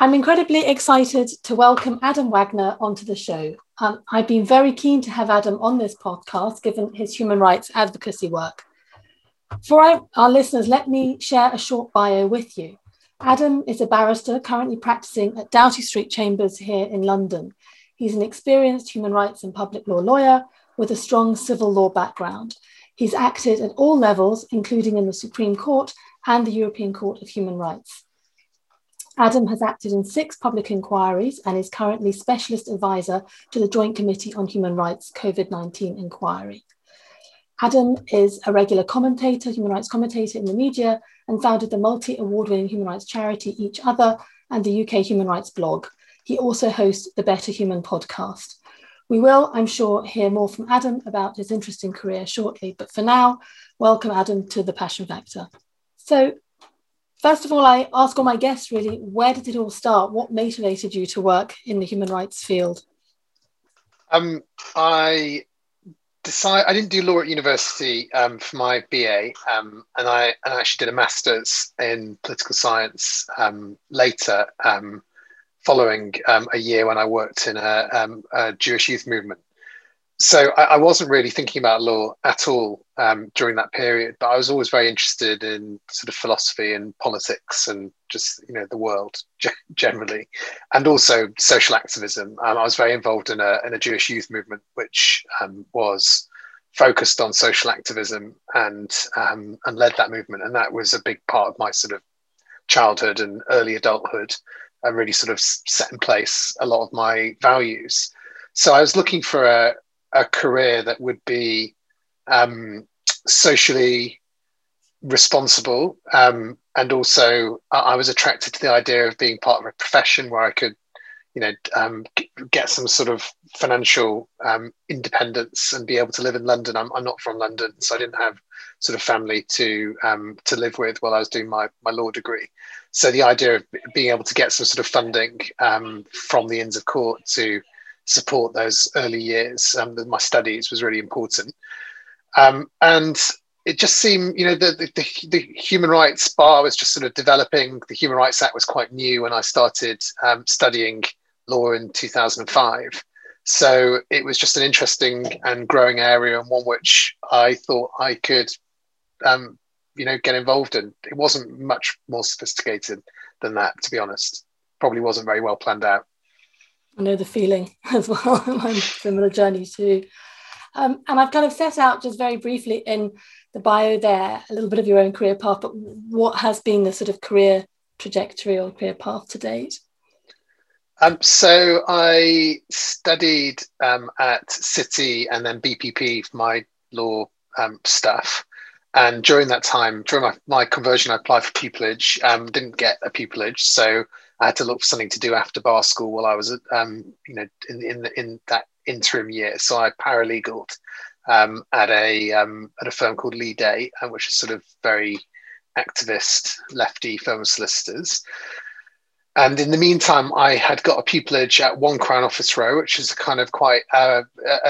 I'm incredibly excited to welcome Adam Wagner onto the show. I've been very keen to have Adam on this podcast, given his human rights advocacy work. For our listeners, let me share a short bio with you. Adam is a barrister currently practicing at Doughty Street Chambers here in London. He's an experienced human rights and public law lawyer with a strong civil law background. He's acted at all levels, including in the Supreme Court and the European Court of Human Rights. Adam has acted in 6 public inquiries and is currently specialist advisor to the Joint Committee on Human Rights COVID-19 inquiry. Adam is a regular commentator, human rights commentator in the media, and founded the multi-award-winning human rights charity Each Other and the UK Human Rights Blog. He also hosts the Better Human podcast. We will, I'm sure, hear more from Adam about his interesting career shortly, but for now, welcome Adam to The Passion Factor. So, first of all, I ask all my guests, really, where did it all start? What motivated you to work in the human rights field? I didn't do law at university for my BA, and I actually did a master's in political science later, following a year when I worked in a Jewish youth movement. So I wasn't really thinking about law at all during that period, but I was always very interested in sort of philosophy and politics and just, you know, the world generally, and also social activism. I was very involved in a Jewish youth movement, which was focused on social activism and led that movement. And that was a big part of my sort of childhood and early adulthood, and really sort of set in place a lot of my values. So I was looking for a career that would be socially responsible, and also I was attracted to the idea of being part of a profession where I could, you know, get some sort of financial independence and be able to live in London. I'm not from London, so I didn't have sort of family to live with while I was doing my law degree. So the idea of being able to get some sort of funding from the Inns of Court to support those early years, my studies, was really important. And it just seemed, you know, the human rights bar was just sort of developing. The Human Rights Act was quite new when I started studying law in 2005. So it was just an interesting and growing area, and one which I thought I could, you know, get involved in. It wasn't much more sophisticated than that, to be honest. Probably wasn't very well planned out. I know the feeling as well. I'm similar journey too. And I've kind of set out just very briefly in the bio there a little bit of your own career path, but what has been the sort of career trajectory or career path to date? So I studied at City and then BPP for my law stuff. And during that time, during my conversion, I applied for pupillage, didn't get a pupillage. So I had to look for something to do after bar school while I was, you know, in that interim year. So I paralegaled at a firm called Lee Day, which is sort of very activist, lefty firm of solicitors. And in the meantime, I had got a pupillage at One Crown Office Row, which is a kind of quite a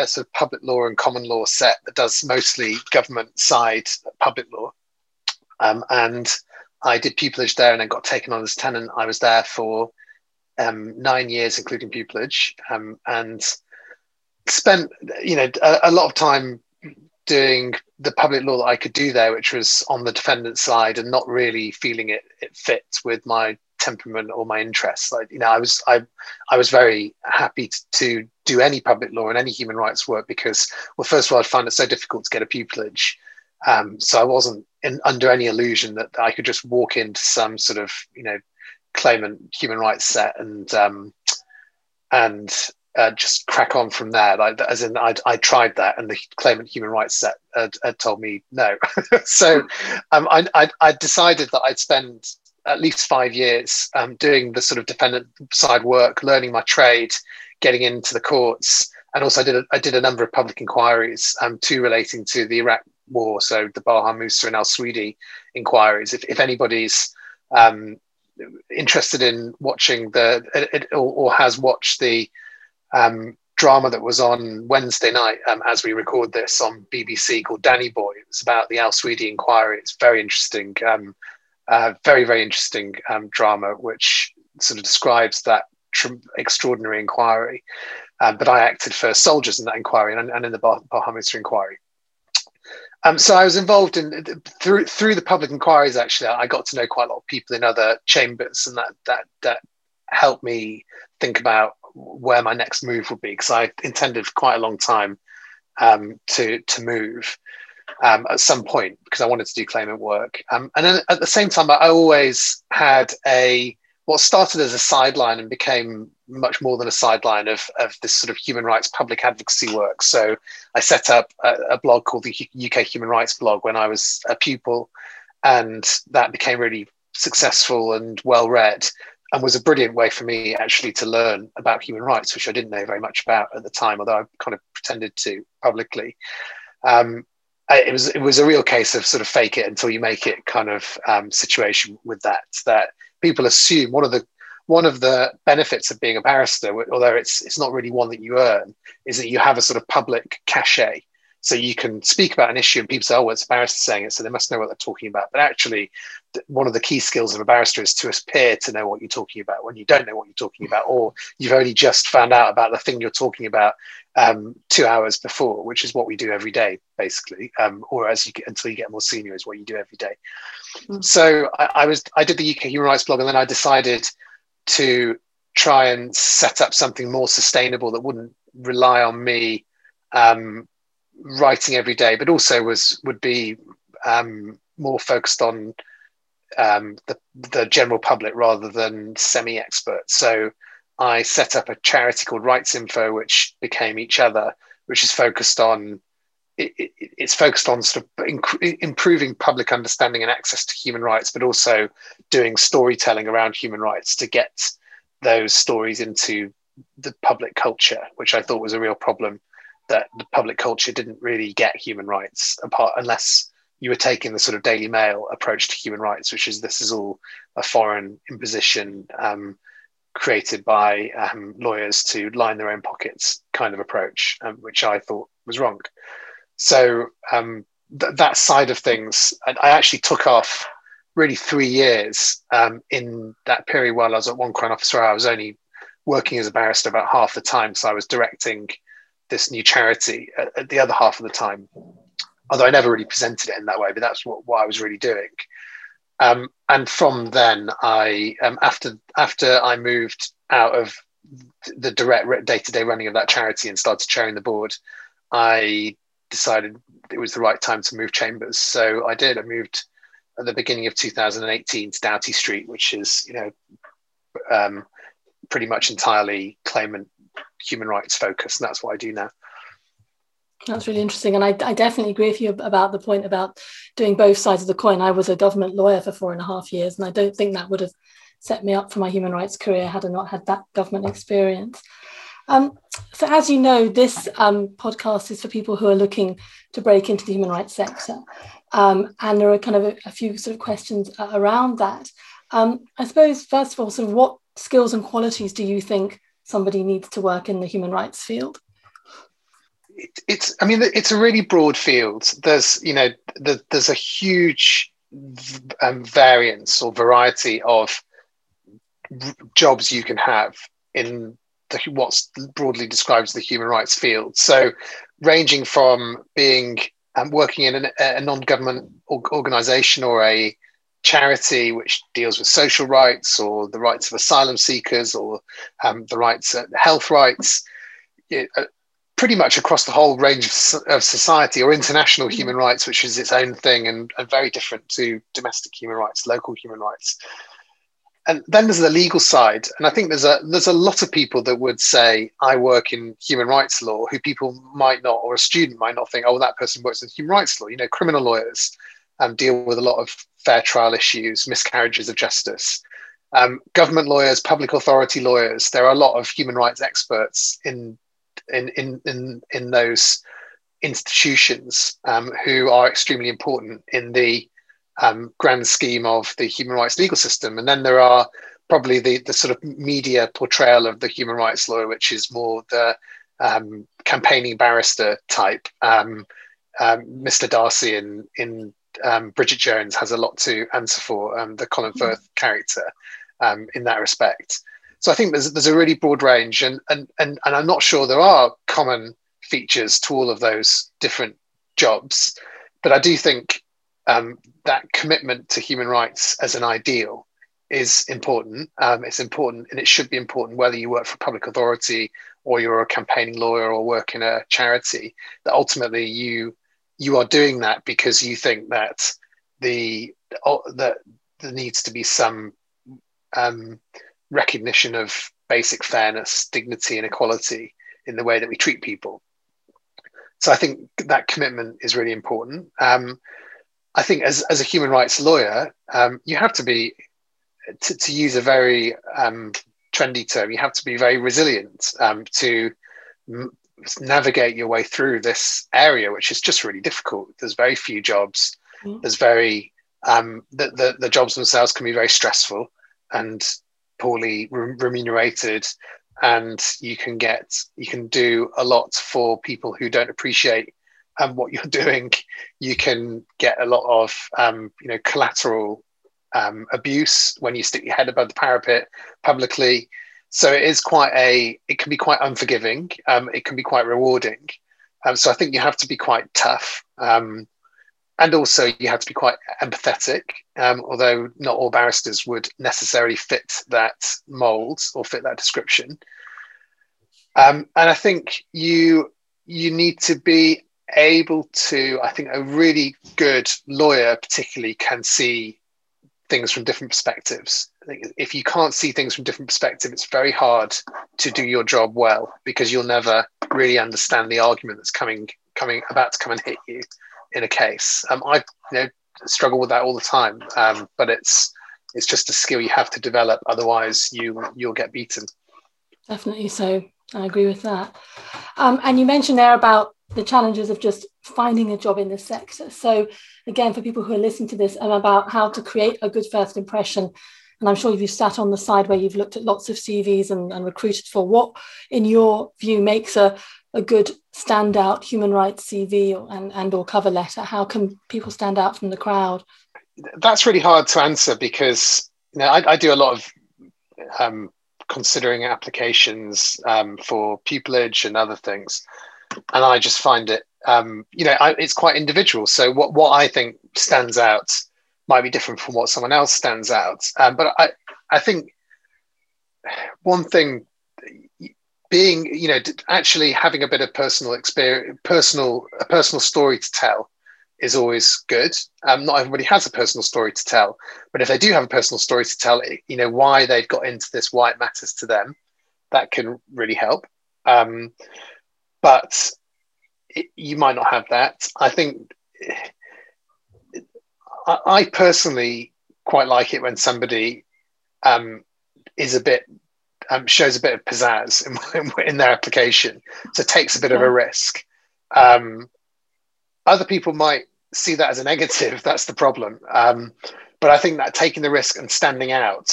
sort of public law and common law set that does mostly government side public law. And I did pupillage there and then got taken on as tenant. I was there for 9 years, including pupillage, and spent, you know, a lot of time doing the public law that I could do there, which was on the defendant's side, and not really feeling it fit with my temperament or my interests. Like, you know, I was very happy to do any public law and any human rights work because, well, first of all, I'd find it so difficult to get a pupillage. So I wasn't under any illusion that I could just walk into some sort of, you know, claimant human rights set and just crack on from there. Like, as in, I tried that, and the claimant human rights set had told me no. So I decided that I'd spend at least 5 years doing the sort of defendant side work, learning my trade, getting into the courts, and also I did a number of public inquiries, 2 relating to the Iraq War, so the Baha Musa and Al-Sweady inquiries. If anybody's interested in watching or has watched the drama that was on Wednesday night, as we record this, on BBC, called Danny Boy, it was about the Al-Sweady inquiry. It's very interesting, very, very interesting drama, which sort of describes that extraordinary inquiry. But I acted for soldiers in that inquiry and in the Baha Musa inquiry. So I was involved in, through the public inquiries, actually, I got to know quite a lot of people in other chambers, and that helped me think about where my next move would be, because I intended for quite a long time to move at some point, because I wanted to do claimant work. And then at the same time, I always had what started as a sideline and became much more than a sideline of this sort of human rights public advocacy work. So I set up a blog called the UK Human Rights Blog when I was a pupil, and that became really successful and well read, and was a brilliant way for me actually to learn about human rights, which I didn't know very much about at the time, although I kind of pretended to publicly. It was a real case of sort of fake it until you make it kind of situation with that people assume one of the benefits of being a barrister, although it's not really one that you earn, is that you have a sort of public cachet. So you can speak about an issue and people say, oh, well, it's a barrister saying it, so they must know what they're talking about. But actually, one of the key skills of a barrister is to appear to know what you're talking about when you don't know what you're talking about, or you've only just found out about the thing you're talking about 2 hours before, which is what we do every day, basically, or until you get more senior is what you do every day. Mm-hmm. So I did the UK Human Rights Blog, and then I decided to try and set up something more sustainable that wouldn't rely on me writing every day, but also would be more focused on the general public rather than semi-experts. So I set up a charity called Rights Info, which became Each Other, which is focused on sort of improving public understanding and access to human rights, but also doing storytelling around human rights to get those stories into the public culture, which I thought was a real problem, that the public culture didn't really get human rights apart unless you were taking the sort of Daily Mail approach to human rights, which is this is all a foreign imposition created by lawyers to line their own pockets kind of approach, which I thought was wrong. So that side of things, I actually took off really 3 years in that period while I was at One Crown Office Row. I was only working as a barrister about half the time, so I was directing this new charity at the other half of the time, although I never really presented it in that way, but that's what I was really doing. And from then, I after I moved out of the direct day-to-day running of that charity and started chairing the board, I decided it was the right time to move chambers. So I did. I moved at the beginning of 2018 to Doughty Street, which is pretty much entirely claimant human rights focus, and that's what I do now. That's really interesting, and I definitely agree with you about the point about doing both sides of the coin. I was a government lawyer for 4.5 years, and I don't think that would have set me up for my human rights career had I not had that government experience. So as you know, this podcast is for people who are looking to break into the human rights sector, and there are kind of a few sort of questions around that. I suppose, first of all, sort of what skills and qualities do you think somebody needs to work in the human rights field? It's a really broad field. There's, there's a huge variance or variety of jobs you can have in what's broadly described as the human rights field. So ranging from being working in a non-government organisation or a charity which deals with social rights or the rights of asylum seekers or the rights of health rights, pretty much across the whole range of society, or international human rights, which is its own thing and very different to domestic human rights, local human rights. And then there's the legal side, and I think there's a lot of people that would say I work in human rights law, who people might not, or a student might not think, oh, that person works in human rights law. Criminal lawyers deal with a lot of fair trial issues, miscarriages of justice. Government lawyers, public authority lawyers, there are a lot of human rights experts in those institutions who are extremely important in the grand scheme of the human rights legal system. And then there are probably the sort of media portrayal of the human rights lawyer, which is more the campaigning barrister type. Mr. Darcy in Bridget Jones has a lot to answer for, the Colin Firth character, in that respect. So I think there's a really broad range, and I'm not sure there are common features to all of those different jobs, but I do think that commitment to human rights as an ideal is important. It's important, and it should be important whether you work for a public authority or you're a campaigning lawyer or work in a charity, that ultimately you are doing that because you think that that there needs to be some recognition of basic fairness, dignity and equality in the way that we treat people. So I think that commitment is really important. I think as a human rights lawyer, you have to be, to use a very trendy term, you have to be very resilient to navigate your way through this area, which is just really difficult. There's very few jobs. There's very, the jobs themselves can be very stressful and poorly remunerated, and you can do a lot for people who don't appreciate what you're doing. You can get a lot of collateral abuse when you stick your head above the parapet publicly. So it can be quite unforgiving. It can be quite rewarding. So I think you have to be quite tough, and also you have to be quite empathetic, although not all barristers would necessarily fit that mould or fit that description. And I think you need to be able to, I think a really good lawyer particularly can see things from different perspectives. I think if you can't see things from different perspectives, it's very hard to do your job well, because you'll never really understand the argument that's about to come and hit you in a case. I struggle with that all the time, but it's just a skill you have to develop, otherwise you'll get beaten. Definitely, so I agree with that. And you mentioned there about the challenges of just finding a job in this sector. So again, for people who are listening to this, about how to create a good first impression, and I'm sure you've sat on the side where you've looked at lots of CVs and recruited for, what in your view makes a good standout human rights CV or cover letter? How can people stand out from the crowd? That's really hard to answer, because I do a lot of considering applications for pupillage and other things, and I just find it it's quite individual. So what I think stands out might be different from what someone else stands out. But I think one thing, being, actually having a bit of personal experience, a personal story to tell is always good. Not everybody has a personal story to tell, but if they do have a personal story to tell, why they've got into this, why it matters to them, that can really help. But you might not have that. I think I personally quite like it when somebody is a bit, shows a bit of pizzazz in their application, so takes a bit of a risk. Other people might see that as a negative. That's the problem. But I think that taking the risk and standing out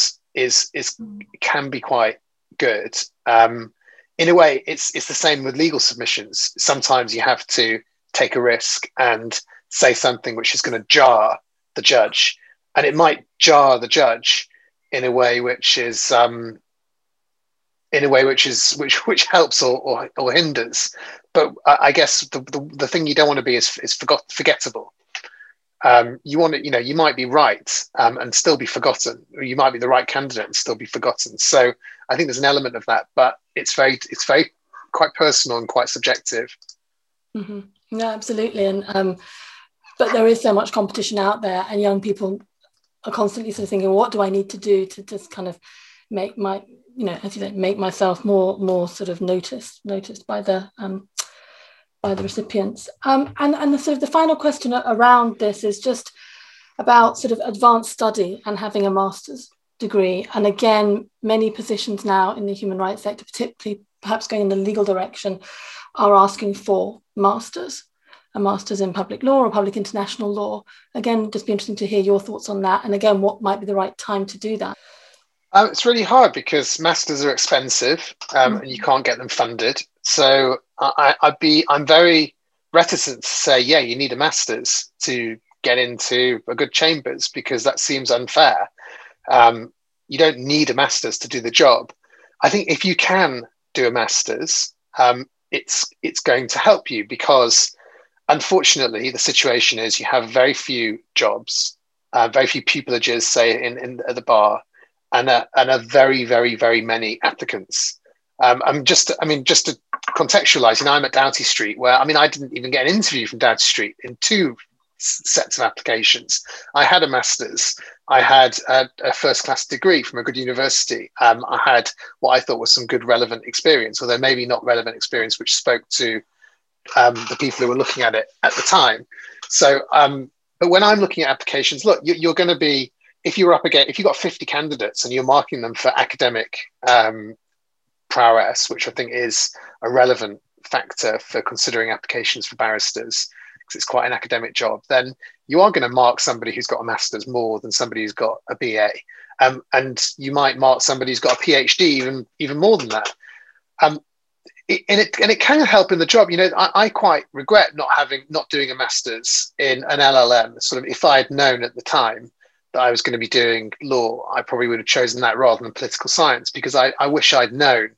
can be quite good. In a way, it's the same with legal submissions. Sometimes you have to take a risk and say something which is going to jar the judge, and it might jar the judge in a way which is which helps or hinders. But I guess the thing you don't want to be is forgettable. You want to, you might be right and still be forgotten, or you might be the right candidate and still be forgotten. So I think there's an element of that, but it's very quite personal and quite subjective. Mm-hmm. No, absolutely. And but there is so much competition out there, and young people are constantly sort of thinking, what do I need to do to just kind of make my, as you said, make myself more sort of noticed by the recipients. And so the final question around this is just about sort of advanced study and having a master's degree. And again, many positions now in the human rights sector, particularly perhaps going in the legal direction, are asking for masters, a master's in public law or public international law. Again, just be interesting to hear your thoughts on that. And again, what might be the right time to do that? It's really hard because masters are expensive and you can't get them funded. So I'm very reticent to say, yeah, you need a master's to get into a good chambers, because that seems unfair. you don't need a master's to do the job. I think if you can do a master's, it's going to help you, because unfortunately the situation is you have very few jobs, very few pupillages, say in at the bar, and a very many applicants. Just to contextualize, you know, I'm at Doughty Street, where I didn't even get an interview from Doughty Street in two sets of applications. I had a master's, I had a first-class degree from a good university, I had what I thought was some good relevant experience, although maybe not relevant experience which spoke to the people who were looking at it at the time. So, but when I'm looking at applications, look, you're going to be, if you're up again, if you've got 50 candidates and you're marking them for academic prowess, which I think is a relevant factor for considering applications for barristers, because it's quite an academic job, then you are going to mark somebody who's got a master's more than somebody who's got a BA. And you might mark somebody who's got a PhD even more than that. And it can help in the job. You know, I quite regret not doing a master's in an LLM. Sort of, if I had known at the time that I was going to be doing law, I probably would have chosen that rather than political science, because I wish I'd known.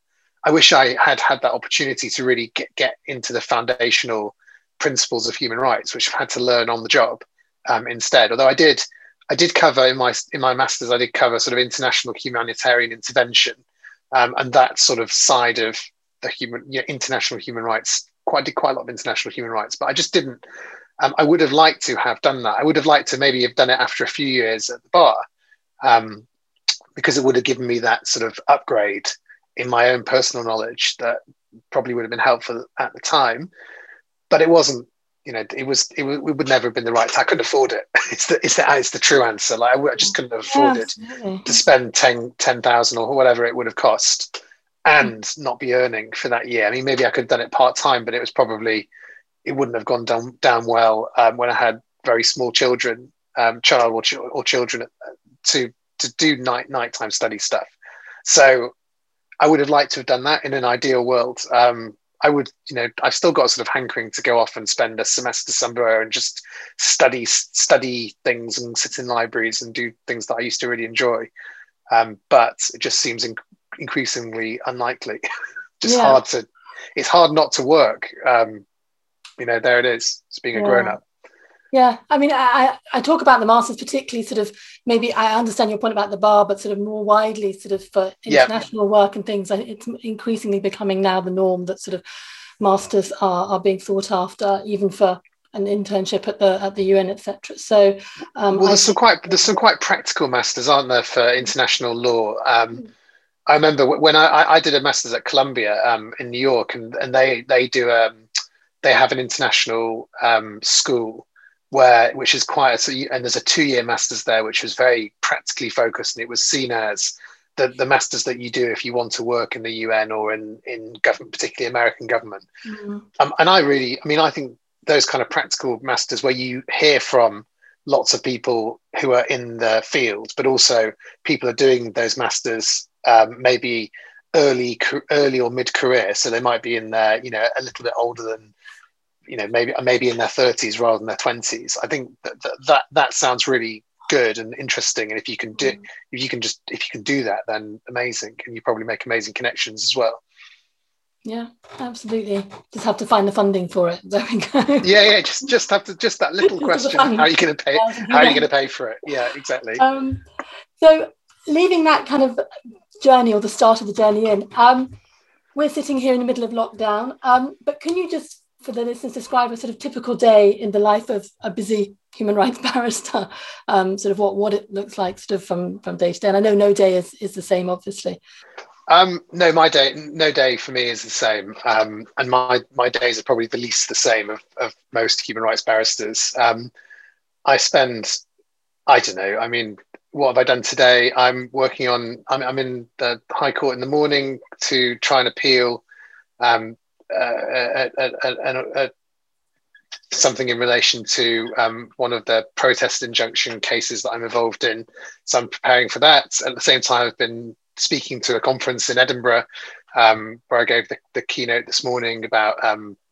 I wish I had had that opportunity to really get into the foundational principles of human rights, which I've had to learn on the job instead. Although I did cover in my master's, I did cover sort of international humanitarian intervention and that sort of side of the international human rights. Did quite a lot of international human rights, but I just didn't. I would have liked to have done that. I would have liked to maybe have done it after a few years at the bar, because it would have given me that sort of upgrade in my own personal knowledge that probably would have been helpful at the time. But it wasn't, you know, it would never have been the right time. I couldn't afford it. It's the true answer. Like I just couldn't have afforded to spend 10,000 or whatever it would have cost and not be earning for that year. I mean, maybe I could have done it part-time, but it wouldn't have gone down well when I had very small children, children to do nighttime study stuff. So I would have liked to have done that in an ideal world. I've still got a sort of hankering to go off and spend a semester somewhere and just study things and sit in libraries and do things that I used to really enjoy. But it just seems increasingly unlikely. It's hard not to work. There it is. It's being a grown-up. Yeah. I mean, I talk about the masters, particularly sort of, maybe I understand your point about the bar, but sort of more widely sort of for international work and things. It's increasingly becoming now the norm that sort of masters are being sought after, even for an internship at the UN, etc. So there's some quite practical masters, aren't there, for international law. I remember when I did a masters at Columbia in New York, and they have an international school which is quite, and there's a 2-year master's there, which was very practically focused, and it was seen as the master's that you do if you want to work in the UN or in government, particularly American government. Mm-hmm. I think those kind of practical masters where you hear from lots of people who are in the field, but also people are doing those masters maybe early or mid-career, so they might be in their, a little bit older than, maybe in their 30s rather than their 20s. I think that sounds really good and interesting. And if you can do that, then amazing. And you probably make amazing connections as well. Yeah, absolutely. Just have to find the funding for it. There we go. Yeah. Just have to, just that little question. How are you going to pay? How are you going to pay for it? Yeah, exactly. So leaving that kind of journey, or the start of the journey in, we're sitting here in the middle of lockdown. But can you just, for the listeners, describe a sort of typical day in the life of a busy human rights barrister, sort of what it looks like sort of from day to day? And I know no day is the same, obviously. No day for me is the same. And my days are probably the least the same of most human rights barristers. What have I done today? I'm in the High Court in the morning to try and appeal something in relation to one of the protest injunction cases that I'm involved in. So I'm preparing for that. At the same time, I've been speaking to a conference in Edinburgh where I gave the keynote this morning about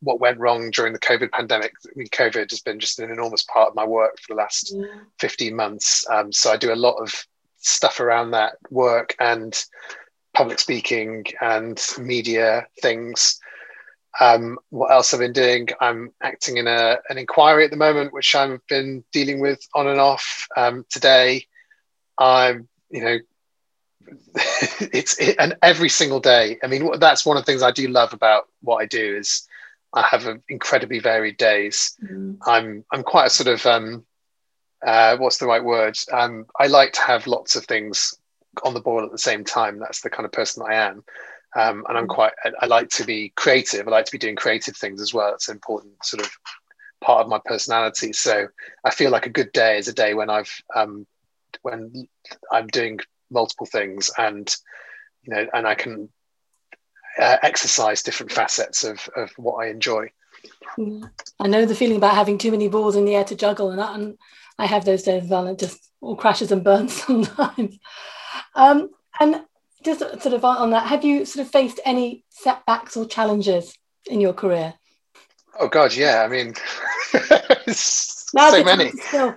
what went wrong during the COVID pandemic. I mean, COVID has been just an enormous part of my work for the last 15 months. So I do a lot of stuff around that work and public speaking and media things. What else I've been doing? I'm acting in an inquiry at the moment, which I've been dealing with on and off. Today, I'm, you know, and every single day. I mean, that's one of the things I do love about what I do is I have incredibly varied days. Mm. I'm quite a sort of, what's the right word? I like to have lots of things on the boil at the same time. That's the kind of person I am. And I'm quite, I like to be creative. I like to be doing creative things as well. It's an important sort of part of my personality. So I feel like a good day is a day when I've, when I'm doing multiple things and, you know, and I can exercise different facets of what I enjoy. Yeah. I know the feeling about having too many balls in the air to juggle, and I have those days as well. It just all crashes and burns sometimes. And just sort of on that, have you sort of faced any setbacks or challenges in your career? Oh God, yeah. I mean, so many. Oh,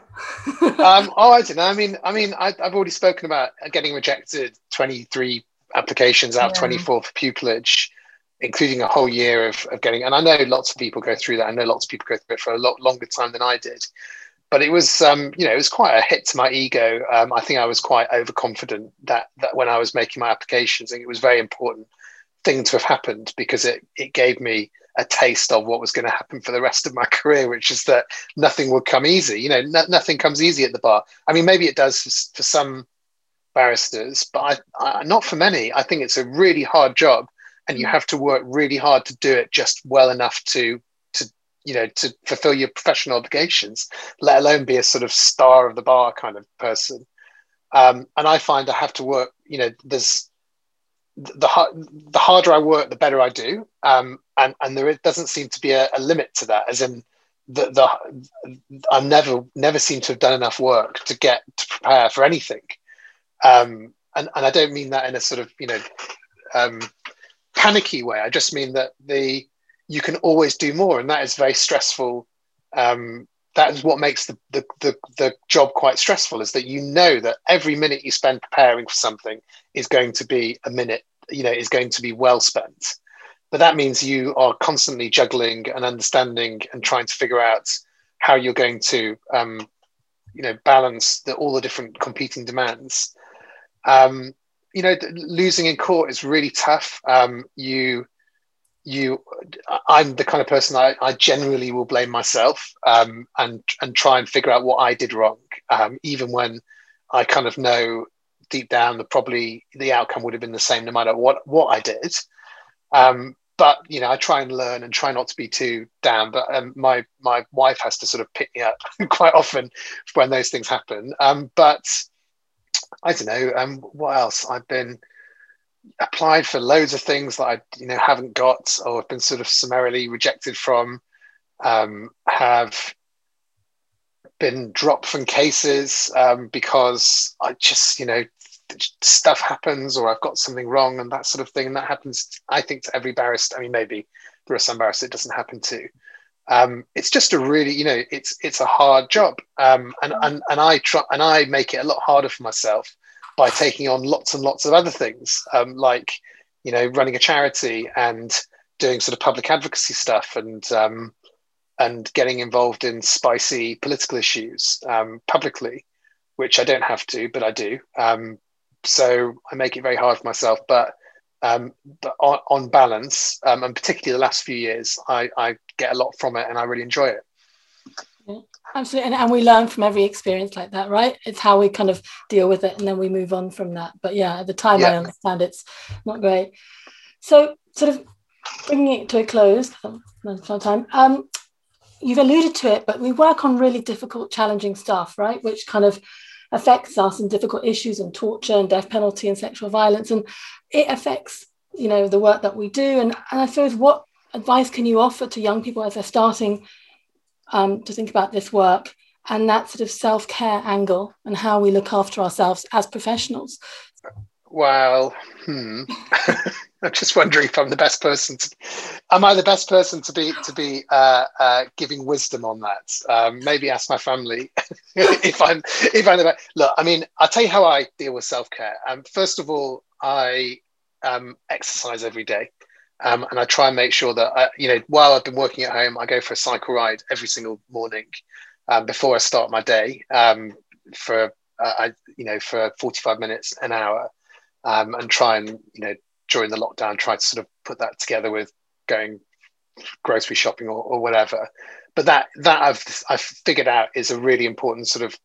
I don't know. I mean, I've already spoken about getting rejected. 23 applications out of 24 for pupillage, including a whole year of getting. And I know lots of people go through that. I know lots of people go through it for a lot longer time than I did. But it was, you know, it was quite a hit to my ego. I think I was quite overconfident that when I was making my applications, I think it was a very important thing to have happened, because it gave me a taste of what was going to happen for the rest of my career, which is that nothing would come easy. You know, nothing comes easy at the bar. I mean, maybe it does for some barristers, but I not for many. I think it's a really hard job, and you have to work really hard to do it just well enough to fulfill your professional obligations, let alone be a sort of star of the bar kind of person. And I find I have to work, you know, there's the harder I work, the better I do. And there doesn't seem to be a limit to that, as in I never seem to have done enough work to prepare for anything. And I don't mean that in a sort of, you know, panicky way. I just mean that you can always do more, and that is very stressful. That is what makes the job quite stressful, is that you know that every minute you spend preparing for something is going to be a minute, you know, is going to be well spent. But that means you are constantly juggling and understanding and trying to figure out how you're going to, you know, balance all the different competing demands. You know, losing in court is really tough. I'm the kind of person I generally will blame myself and try and figure out what I did wrong, even when I kind of know deep down that probably the outcome would have been the same no matter what I did. But, you know, I try and learn and try not to be too down, but my wife has to sort of pick me up quite often when those things happen. But I don't know, what else? I've been... applied for loads of things that I, you know, haven't got, or have been sort of summarily rejected from, have been dropped from cases because I just, you know, stuff happens, or I've got something wrong and that sort of thing. And that happens, I think, to every barrister. I mean, maybe there are some barristers it doesn't happen to. It's just a really, you know, it's a hard job, and I try, and I make it a lot harder for myself by taking on lots and lots of other things, like, you know, running a charity and doing sort of public advocacy stuff, and getting involved in spicy political issues publicly, which I don't have to, but I do. So I make it very hard for myself. But on balance, and particularly the last few years, I get a lot from it, and I really enjoy it. Yeah, absolutely. And we learn from every experience like that, right? It's how we kind of deal with it, and then we move on from that. But yeah, at the time, yeah. I understand it's not great. So sort of bringing it to a close, you've alluded to it, but we work on really difficult, challenging stuff, right? Which kind of affects us, and difficult issues and torture and death penalty and sexual violence. And it affects, you know, the work that we do. And I suppose, what advice can you offer to young people as they're starting to think about this work, and that sort of self-care angle, and how we look after ourselves as professionals? Well, I'm just wondering if I'm the best person. Am I the best person to be giving wisdom on that? Maybe ask my family if I'm the best. Look, I mean, I'll tell you how I deal with self-care. First of all, I exercise every day. And I try and make sure that, while I've been working at home, I go for a cycle ride every single morning before I start my day for 45 minutes, an hour, and try and, during the lockdown, try to sort of put that together with going grocery shopping or whatever. But that I've figured out is a really important sort of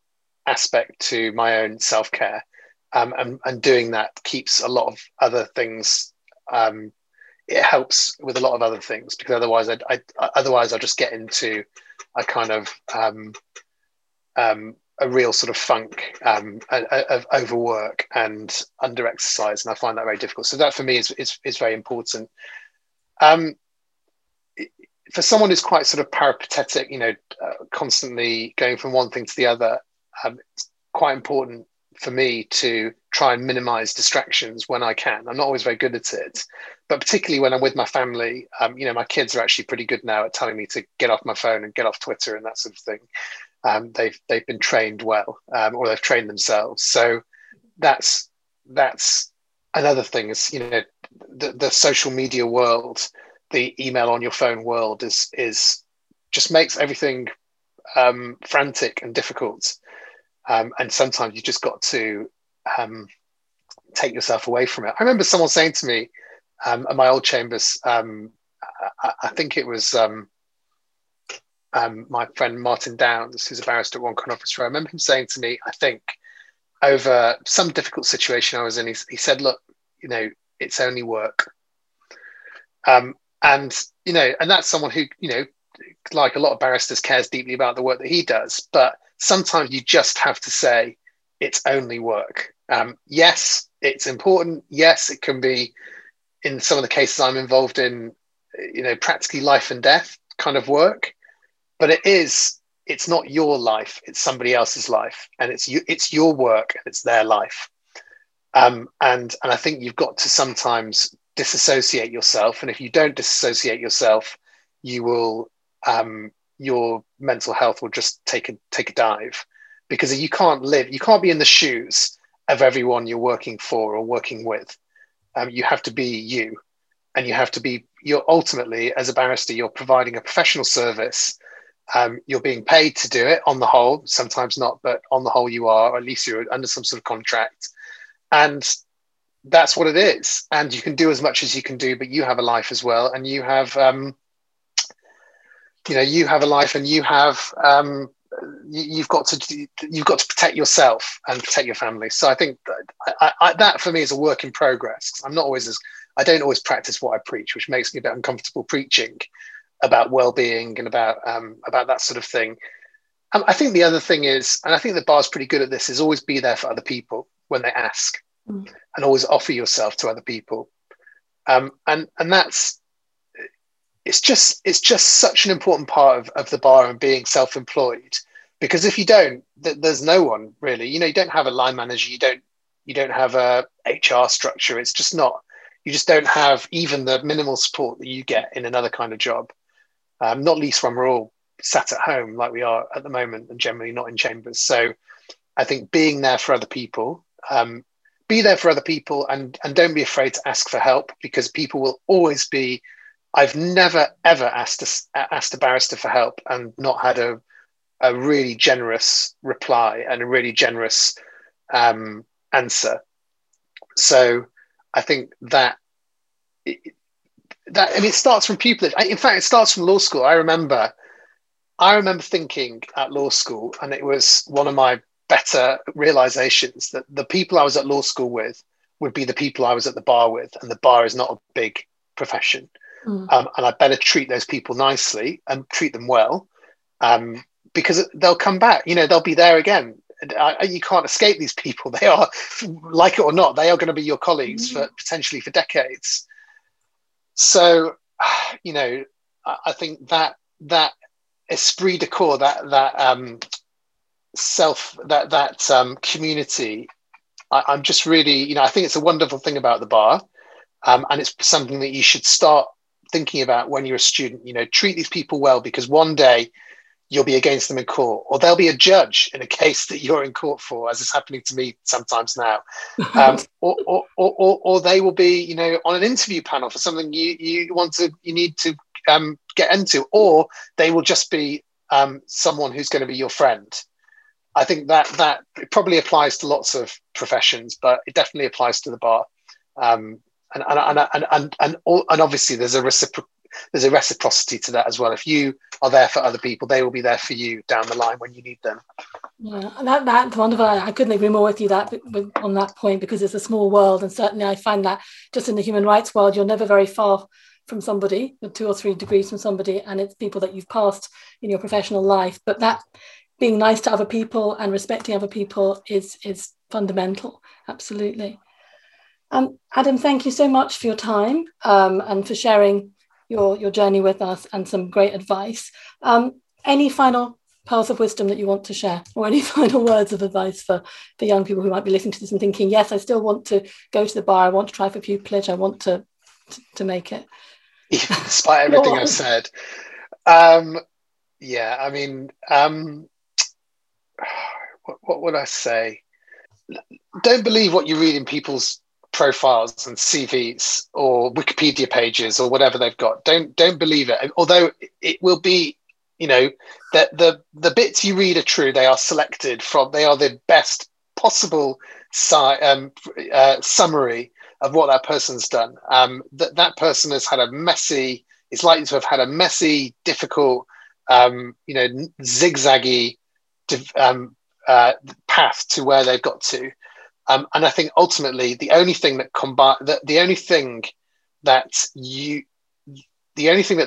aspect to my own self-care. And doing that keeps a lot of other things, it helps with a lot of other things, because otherwise I just get into a kind of a real sort of funk of overwork and under exercise, and I find that very difficult. So that for me is very important. For someone who's quite sort of peripatetic, constantly going from one thing to the other, it's quite important for me to try and minimize distractions when I can. I'm not always very good at it, but particularly when I'm with my family, my kids are actually pretty good now at telling me to get off my phone and get off Twitter and that sort of thing. They've been trained well, or they've trained themselves. So that's another thing is, the social media world, the email on your phone world is just makes everything frantic and difficult. And sometimes you just got to take yourself away from it. I remember someone saying to me at my old chambers, I think it was my friend Martin Downs, who's a barrister at One Crown Office Row. I remember him saying to me, I think over some difficult situation I was in, he said, look, it's only work. And that's someone who, like a lot of barristers, cares deeply about the work that he does, but sometimes you just have to say it's only work. Yes, it's important. Yes, it can be, in some of the cases I'm involved in, practically life and death kind of work, but it's not your life, it's somebody else's life, and it's your work and it's their life. And I think you've got to sometimes disassociate yourself, and if you don't disassociate yourself, you will your mental health will just take a dive, because you can't be in the shoes of everyone you're working for or working with. You have to be you, and you have to be, you're ultimately, as a barrister, you're providing a professional service. You're being paid to do it on the whole, sometimes not, but on the whole you are, or at least you're under some sort of contract. And that's what it is. And you can do as much as you can do, but you have a life as well. And you have, you have a life, and you have you've got to protect yourself and protect your family. So I think that for me is a work in progress. I don't always practice what I preach, which makes me a bit uncomfortable preaching about well-being and about that sort of thing. I think the other thing is, and I think the bar's pretty good at this, is always be there for other people when they ask, and always offer yourself to other people, and that's. It's just such an important part of the bar and being self-employed, because if you don't, there's no one really. You don't have a line manager, you don't have a HR structure. It's just not. You just don't have even the minimal support that you get in another kind of job. Not least when we're all sat at home like we are at the moment, and generally not in chambers. So, I think being there for other people, be there for other people, and don't be afraid to ask for help, because people will always be. I've never, ever asked a barrister for help and not had a really generous reply and a really generous answer. So I think it starts from pupillage. In fact, it starts from law school. I remember thinking at law school, and it was one of my better realizations, that the people I was at law school with would be the people I was at the bar with, and the bar is not a big profession. And I better treat those people nicely and treat them well, because they'll come back. They'll be there again. You can't escape these people. They are, like it or not, they are going to be your colleagues potentially for decades. So, I think that esprit de corps, that community. I'm just really, I think it's a wonderful thing about the bar. And it's something that you should start thinking about when you're a student. You know, treat these people well, because one day you'll be against them in court, or there'll be a judge in a case that you're in court for, as is happening to me sometimes now, or they will be, you know, on an interview panel for something you need to get into, or they will just be someone who's going to be your friend. I think that it probably applies to lots of professions, but it definitely applies to the bar. And obviously there's a reciprocity to that as well. If you are there for other people, they will be there for you down the line when you need them. Yeah, that's wonderful. I couldn't agree more with you on that point, because it's a small world, and certainly I find that just in the human rights world, you're never very far from somebody, 2 or 3 degrees from somebody, and it's people that you've passed in your professional life. But that being nice to other people and respecting other people is fundamental, absolutely. Adam, thank you so much for your time and for sharing your journey with us and some great advice. Any final pearls of wisdom that you want to share, or any final words of advice for young people who might be listening to this and thinking, yes, I still want to go to the bar, I want to try for pupillage, I want to make it? Yeah, despite everything I've said. Yeah, I mean, what would I say? Don't believe what you read in people's profiles and CVs or Wikipedia pages or whatever they've got. Don't believe it. Although it will be, you know, that the bits you read are true. They are selected from. They are the best possible summary of what that person's done. That person has had a messy. Is likely to have had a messy, difficult, you know, zigzaggy path to where they've got to. And I think ultimately the only thing that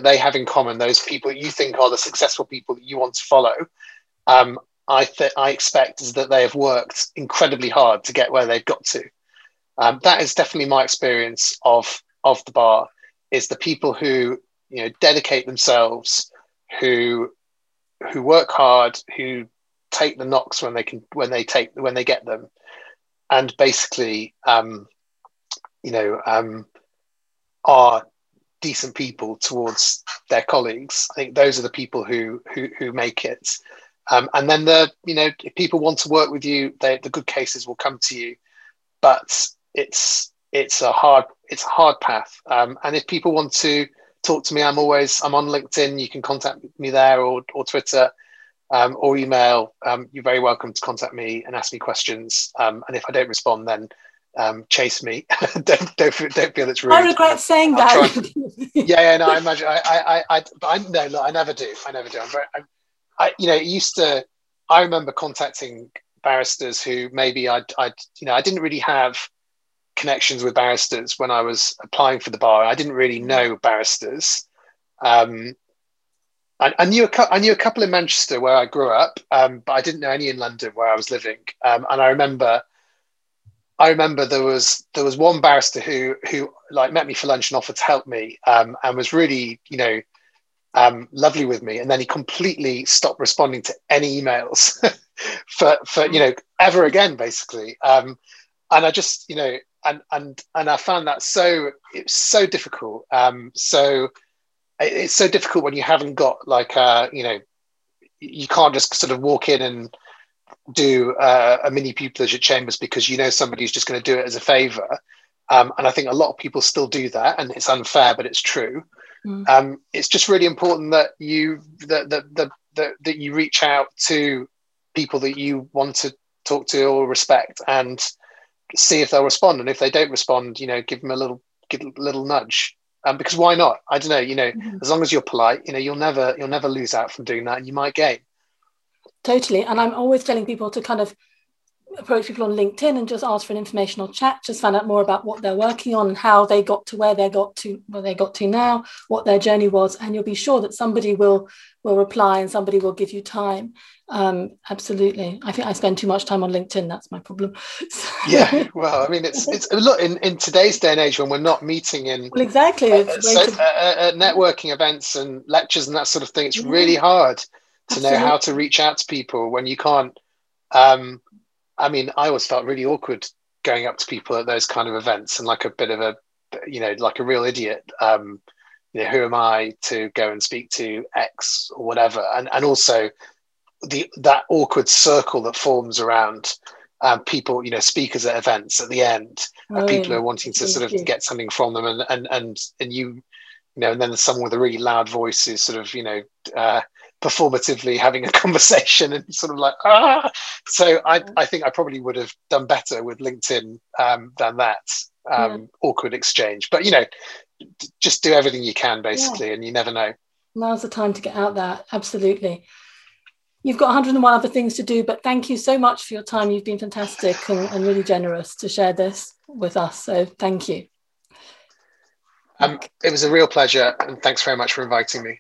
they have in common, those people you think are the successful people that you want to follow, I expect, is that they have worked incredibly hard to get where they've got to. That is definitely my experience of the bar, is the people who, you know, dedicate themselves, who work hard, who take the knocks when they get them. And basically, are decent people towards their colleagues. I think those are the people who make it. And then if people want to work with you, the good cases will come to you. But it's a hard path. And if people want to talk to me, I'm on LinkedIn. You can contact me there, or Twitter. Or email. You're very welcome to contact me and ask me questions. And if I don't respond, then chase me. don't feel it's rude. I regret saying that. No, I imagine. I never do. I remember contacting barristers who maybe I didn't really have connections with barristers when I was applying for the bar. I didn't really know barristers. I knew a couple in Manchester where I grew up, but I didn't know any in London where I was living. And I remember there was one barrister who like met me for lunch and offered to help me, and was really, you know, lovely with me. And then he completely stopped responding to any emails for you know, ever again, basically. And I just, you know, and I found that it's so difficult. It's so difficult when you haven't got you can't just sort of walk in and do a mini pupillage at Chambers because you know somebody's just going to do it as a favour. And I think a lot of people still do that, and it's unfair, but it's true. Mm. It's just really important that you reach out to people that you want to talk to or respect and see if they'll respond. And if they don't respond, you know, give them a little nudge. Because why not? I don't know, you know, mm-hmm. As long as you're polite, you know, you'll never lose out from doing that, and you might gain. Totally. And I'm always telling people to kind of approach people on LinkedIn and just ask for an informational chat, just find out more about what they're working on and how they got to where they got to now, what their journey was, and you'll be sure that somebody will reply and somebody will give you time. Absolutely. I think I spend too much time on LinkedIn, that's my problem. Yeah, well, I mean, it's look, in today's day and age when we're not meeting in networking events and lectures and that sort of thing, it's really hard to know how to reach out to people when you can't. I mean, I always felt really awkward going up to people at those kind of events, and like a bit of a you know, like a real idiot. You know, who am I to go and speak to X or whatever? And also that awkward circle that forms around people, you know, speakers at events at the end, and people who are wanting to sort of get something from them, and you know, and then someone with a really loud voice is sort of, you know, performatively having a conversation and sort of like, ah. So I think I probably would have done better with LinkedIn than that awkward exchange. But, you know, just do everything you can, basically, and you never know. Now's the time to get out there. Absolutely. You've got 101 other things to do, but thank you so much for your time. You've been fantastic and really generous to share this with us. So thank you. It was a real pleasure, and thanks very much for inviting me.